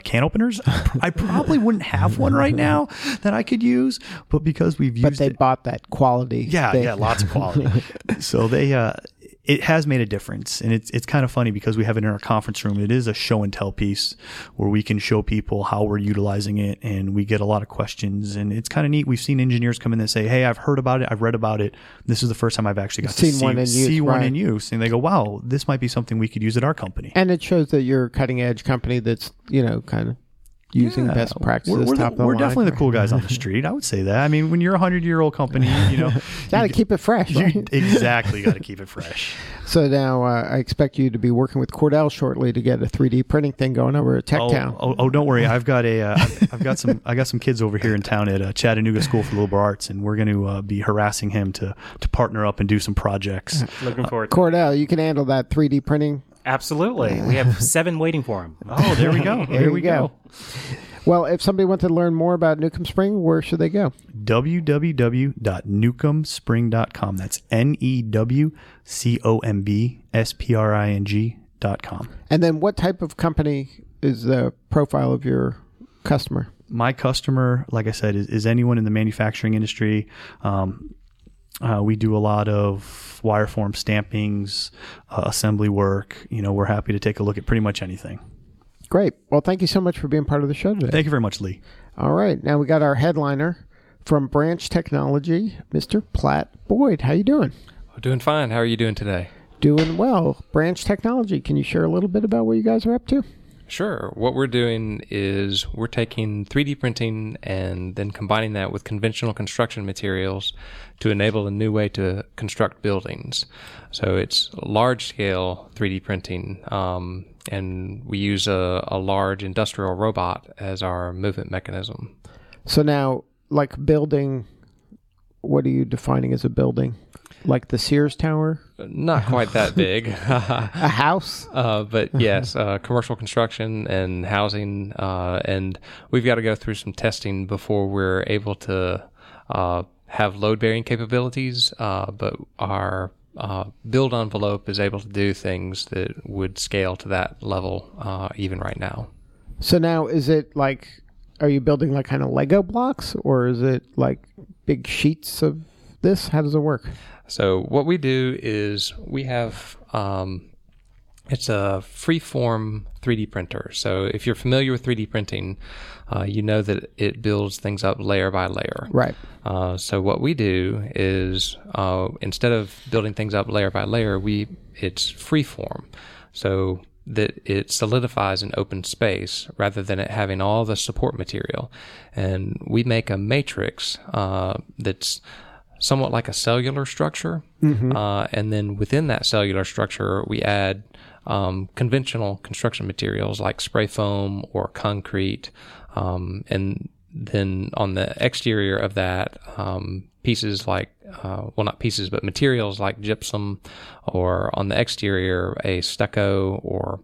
can openers, I probably wouldn't have one right now that I could use, but because we've used it. But they bought that quality. Yeah, lots of quality. So they, it has made a difference, and it's kind of funny because we have it in our conference room. It is a show and tell piece where we can show people how we're utilizing it, and we get a lot of questions, and it's kind of neat. We've seen engineers come in and say, hey, I've heard about it. I've read about it. This is the first time I've actually got to see one in use. And they go, wow, this might be something we could use at our company. And it shows that you're a cutting edge company that's, you know, kind of using best practices. We're definitely the cool guys on the street. I would say that. I mean, when you're a 100-year-old company, you know, got to keep it fresh. Right? Exactly, got to keep it fresh. So now I expect you to be working with Cordell shortly to get a 3D printing thing going over at Tech Town. Oh, don't worry. I've got some kids over here in town at Chattanooga School for Liberal Arts, and we're going to be harassing him to partner up and do some projects. Looking forward to Cordell, that. You can handle that 3D printing. Absolutely. We have 7 waiting for him. Oh, there we go. There we go. Well, if somebody wanted to learn more about Newcomb Spring, where should they go? www.newcombspring.com. That's NEWCOMBSPRING.com. And then what type of company is the profile of your customer? My customer, like I said, is anyone in the manufacturing industry. We do a lot of wireform stampings, assembly work. You know, we're happy to take a look at pretty much anything. Great. Well, thank you so much for being part of the show today. Thank you very much, Lee. All right. Now we got our headliner from Branch Technology, Mr. Platt Boyd. How you doing? Doing fine. How are you doing today? Doing well. Branch Technology, can you share a little bit about what you guys are up to? Sure. What we're doing is we're taking 3D printing and then combining that with conventional construction materials to enable a new way to construct buildings. So it's large-scale 3D printing, and we use a large industrial robot as our movement mechanism. So now, like building, what are you defining as a building? Like the Sears Tower? Not quite that big. A house? But yes, commercial construction and housing. And we've got to go through some testing before we're able to have load-bearing capabilities. But our build envelope is able to do things that would scale to that level even right now. So now is it like, are you building like kind of Lego blocks, or is it like big sheets of this? How does it work? So what we do is we have, it's a free-form 3D printer. So if you're familiar with 3D printing, you know that it builds things up layer by layer. Right. So what we do is instead of building things up layer by layer, it's free-form. So that it solidifies in open space rather than it having all the support material. And we make a matrix that's somewhat like a cellular structure. Mm-hmm. And then within that cellular structure, we add conventional construction materials like spray foam or concrete. And then on the exterior of that, pieces like, not pieces, but materials like gypsum, or on the exterior, a stucco, or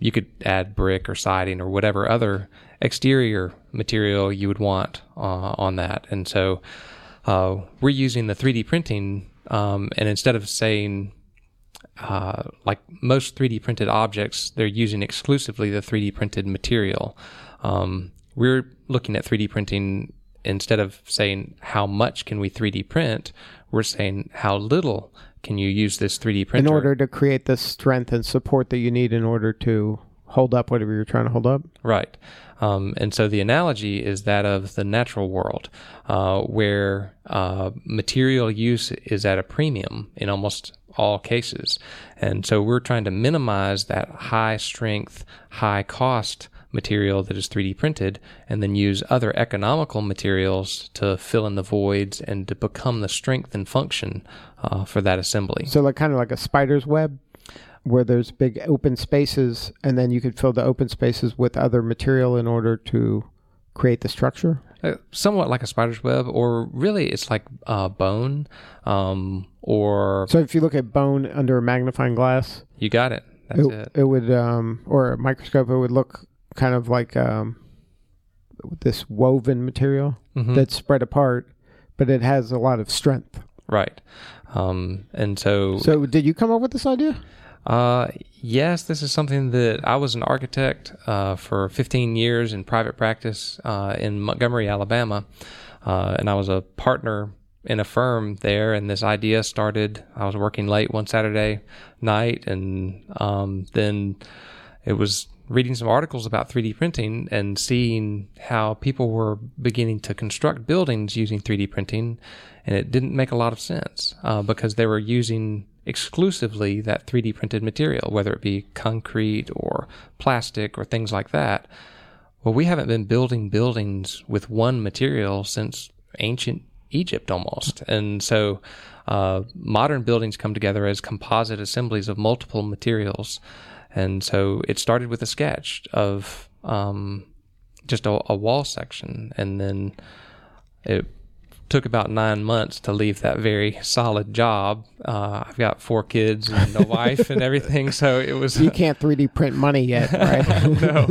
you could add brick or siding or whatever other exterior material you would want on that. And so we're using the 3D printing, and instead of saying, like most 3D printed objects, they're using exclusively the 3D printed material. We're looking at 3D printing, instead of saying how much can we 3D print, we're saying how little can you use this 3D printer. In order to create the strength and support that you need in order to hold up whatever you're trying to hold up. Right. And so the analogy is that of the natural world, where material use is at a premium in almost all cases. And so we're trying to minimize that high strength, high cost material that is 3D printed, and then use other economical materials to fill in the voids and to become the strength and function for that assembly. So like kind of like a spider's web, where there's big open spaces, and then you could fill the open spaces with other material in order to create the structure? Somewhat like a spider's web, or really it's like bone, or... So if you look at bone under a magnifying glass... You got it. That's it. It would, or a microscope, it would look kind of like this woven material that's spread apart, but it has a lot of strength. Right. And so... So did you come up with this idea? Yes, this is something that I was an architect for 15 years in private practice in Montgomery, Alabama. And I was a partner in a firm there, and this idea started. I was working late one Saturday night, and then it was reading some articles about 3D printing and seeing how people were beginning to construct buildings using 3D printing, and it didn't make a lot of sense because they were using exclusively that 3D printed material, whether it be concrete or plastic or things like that. Well, we haven't been building buildings with one material since ancient Egypt almost. And so modern buildings come together as composite assemblies of multiple materials. And so it started with a sketch of just a wall section. And then it took about 9 months to leave that very solid job. I've got 4 kids and a wife and everything, so it was... You can't 3D print money yet, right?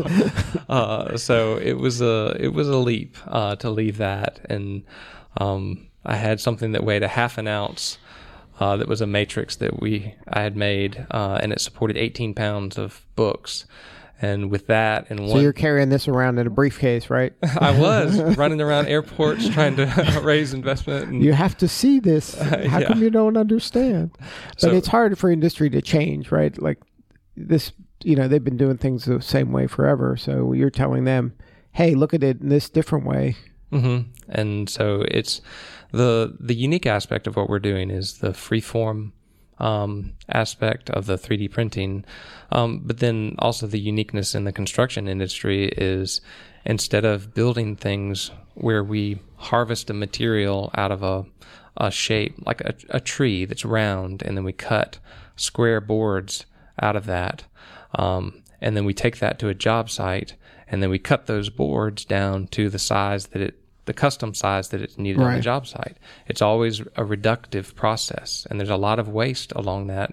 No. So it was a leap to leave that. And I had something that weighed a half an ounce that was a matrix that I had made, and it supported 18 pounds of books. And with that, and so you're carrying this around in a briefcase, right? I was running around airports trying to raise investment. And, you have to see this. How come you don't understand? But it's hard for industry to change, right? Like this, they've been doing things the same way forever. So you're telling them, hey, look at it in this different way. Mm-hmm. And so it's the unique aspect of what we're doing is the freeform aspect of the 3D printing, but then also the uniqueness in the construction industry is instead of building things where we harvest a material out of a shape like a tree that's round, and then we cut square boards out of that, and then we take that to a job site, and then we cut those boards down to the size that the custom size that it's needed on the job site. It's always a reductive process, and there's a lot of waste along that,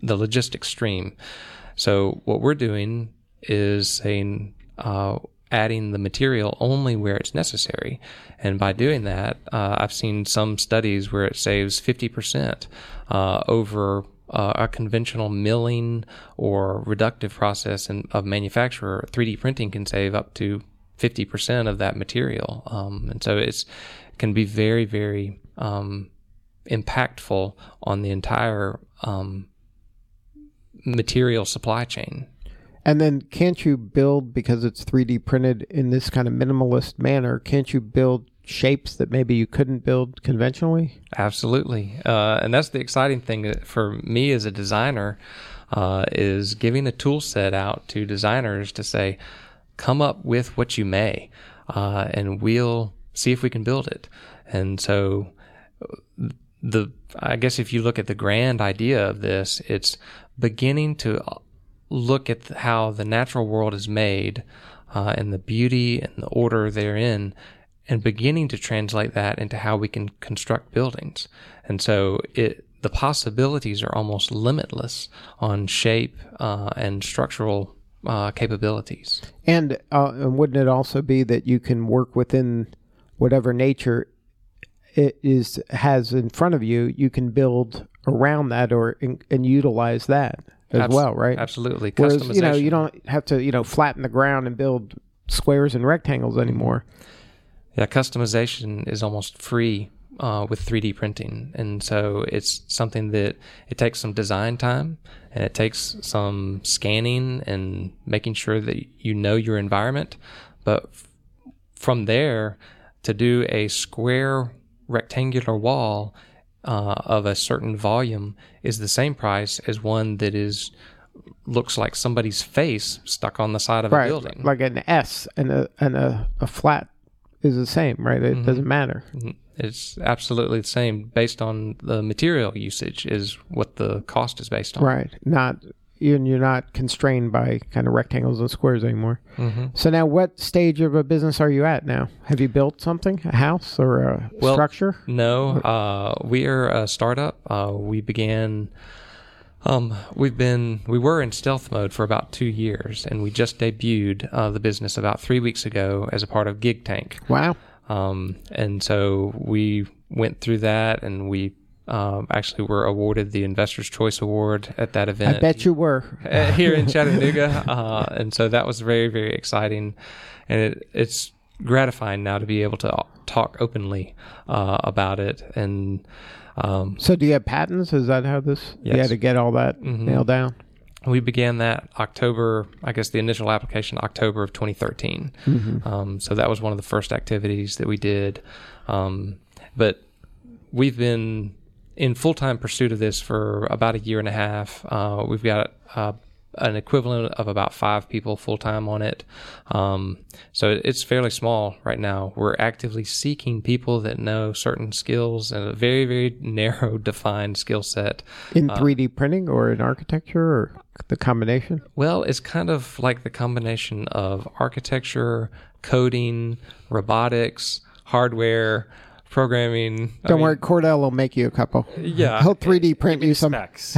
the logistics stream. So what we're doing is saying, adding the material only where it's necessary. And by doing that, I've seen some studies where it saves 50% over a conventional milling or reductive process of manufacturer. 3D printing can save up to 50% of that material. And so it can be very, very impactful on the entire material supply chain. And then can't you build, because it's 3D printed in this kind of minimalist manner, can't you build shapes that maybe you couldn't build conventionally? Absolutely. And that's the exciting thing for me as a designer, is giving a tool set out to designers to say, come up with what you may, and we'll see if we can build it. And so I guess if you look at the grand idea of this, it's beginning to look at how the natural world is made, and the beauty and the order therein, and beginning to translate that into how we can construct buildings. And so the possibilities are almost limitless on shape and structural capabilities. And wouldn't it also be that you can work within whatever nature it has in front of you? You can build around that and utilize that as well, right? Absolutely. Whereas, customization. You don't have to flatten the ground and build squares and rectangles anymore. Yeah, customization is almost free with 3D printing, and so it's something that it takes some design time, and it takes some scanning and making sure that your environment. But from there, to do a square rectangular wall of a certain volume is the same price as one that looks like somebody's face stuck on the side of a building. Like an S and a flat is the same, right? It doesn't matter. Mm-hmm. It's absolutely the same based on the material usage is what the cost is based on. Right. You're not constrained by kind of rectangles and squares anymore. Mm-hmm. So now what stage of a business are you at now? Have you built something, a house or a structure? No, we are a startup. We began We were in stealth mode for about 2 years, and we just debuted the business about 3 weeks ago as a part of GigTank. Wow. And so we went through that, and we actually were awarded the Investor's Choice Award at that event. I bet you were. Here in Chattanooga. And so that was very, very exciting. And it's gratifying now to be able to talk openly about it. And so do you have patents? Is that how this? Yes. You had to get all that nailed down? We began that the initial application, October of 2013. Mm-hmm. So that was one of the first activities that we did. But we've been in full-time pursuit of this for about a year and a half. We've got an equivalent of about 5 people full-time on it. So it's fairly small right now. We're actively seeking people that know certain skills and a very, very narrow defined skill set. In 3D printing or in architecture or the combination? Well, it's kind of like the combination of architecture, coding, robotics, hardware, programming. Don't worry, Cordell will make you a couple. Yeah. He'll 3D print you some specs.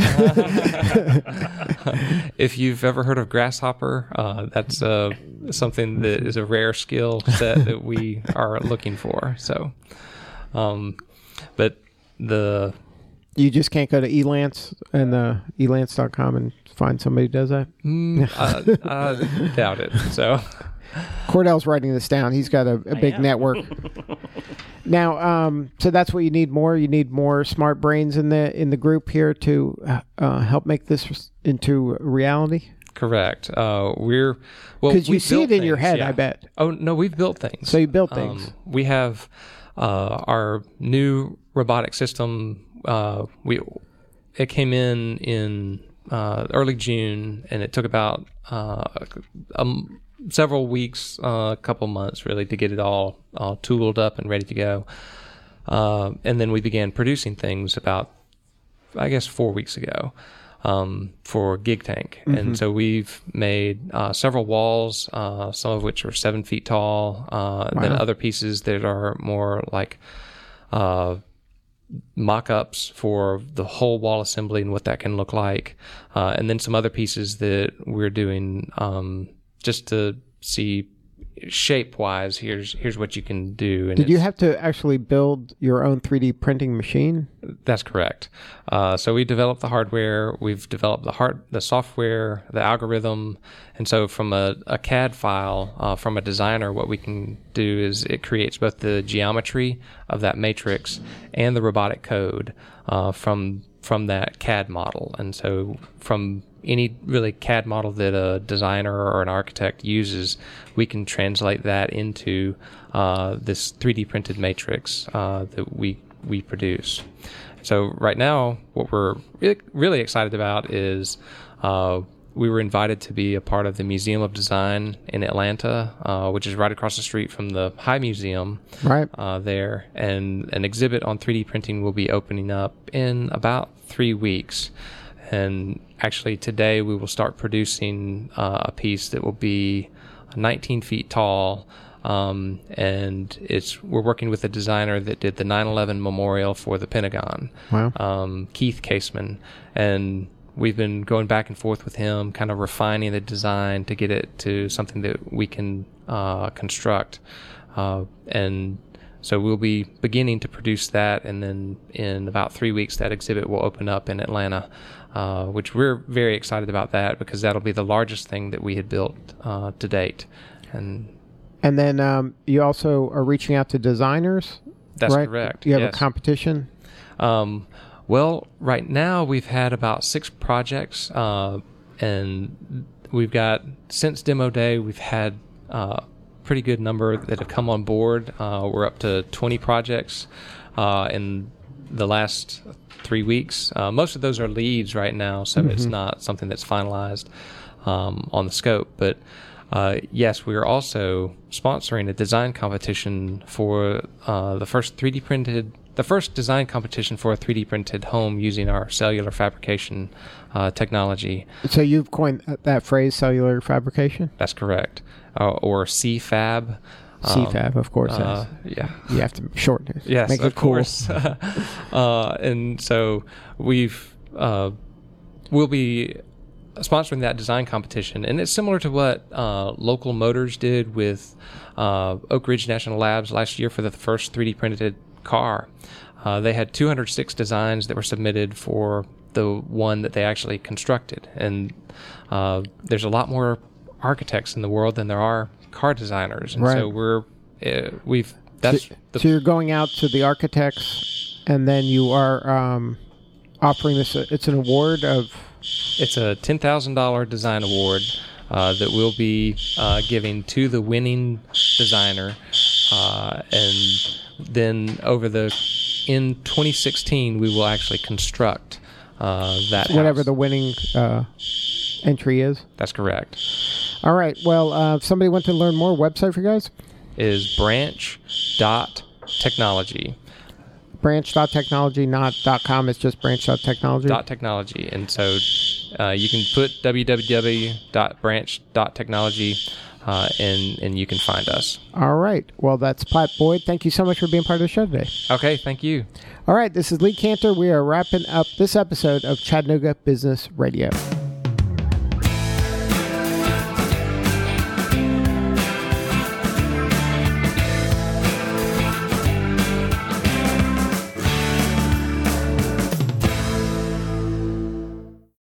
If you've ever heard of Grasshopper, that's something that is a rare skill set that we are looking for. So, but the... You just can't go to Elance and elance.com and find somebody who does that? I doubt it. So... Cordell's writing this down. He's got a big network. Now, so that's what you need more. You need more smart brains in the group here to help make this into reality. Correct. We see it in your head, yeah. I bet. Oh no, we've built things. So you built things. We have our new robotic system. It came in early June, and it took about several weeks, a couple months really, to get it all tooled up and ready to go. And then we began producing things about, 4 weeks ago for GigTank. Mm-hmm. And so we've made several walls, some of which are 7 feet tall, and then other pieces that are more like mock-ups for the whole wall assembly and what that can look like. And then some other pieces that we're doing just to see shape-wise, here's what you can do. And did you have to actually build your own 3D printing machine? That's correct. So we developed the hardware, we've developed the software, the algorithm, and so from a CAD file, from a designer, what we can do is it creates both the geometry of that matrix and the robotic code from that CAD model. And so from any really CAD model that a designer or an architect uses, we can translate that into this 3D printed matrix that we produce. So right now, what we're really excited about is we were invited to be a part of the Museum of Design in Atlanta, which is right across the street from the High Museum there. And an exhibit on 3D printing will be opening up in about 3 weeks. And actually today we will start producing a piece that will be 19 feet tall. And we're working with a designer that did the 9/11 memorial for the Pentagon, Keith Caseman. And we've been going back and forth with him, kind of refining the design to get it to something that we can construct. And so we'll be beginning to produce that, and then in about 3 weeks that exhibit will open up in Atlanta, which we're very excited about that because that'll be the largest thing that we had built to date. And then you also are reaching out to designers, that's right? Correct. You have a competition? Well, right now we've had about 6 projects, and we've got, since demo day, we've had pretty good number that have come on board. We're up to 20 projects in the last 3 weeks. Most of those are leads right now, so it's not something that's finalized on the scope. But yes, we are also sponsoring a design competition for the first design competition for a 3D printed home using our cellular fabrication technology. So you've coined that phrase, cellular fabrication? That's correct. Or CFAB. CFAB, of course. Yeah. You have to shorten it. Yes, make it of course. And so we've we'll be sponsoring that design competition. And it's similar to what Local Motors did with Oak Ridge National Labs last year for the first 3D printed car. They had 206 designs that were submitted for the one that they actually constructed. And there's a lot more architects in the world than there are car designers. And so So you're going out to the architects, and then you are offering this. It's an award of... It's a $10,000 design award that we'll be giving to the winning designer. And then over the... In 2016, we will actually construct that Whatever house. The winning entry is? That's correct. All right. Well, if somebody wants to learn more, website for you guys? Is branch.technology. Branch.technology, not .com. It's just branch.technology? .technology. And so you can put www.branch.technology and you can find us. All right. Well, that's Platt Boyd. Thank you so much for being part of the show today. Okay. Thank you. All right. This is Lee Cantor. We are wrapping up this episode of Chattanooga Business Radio.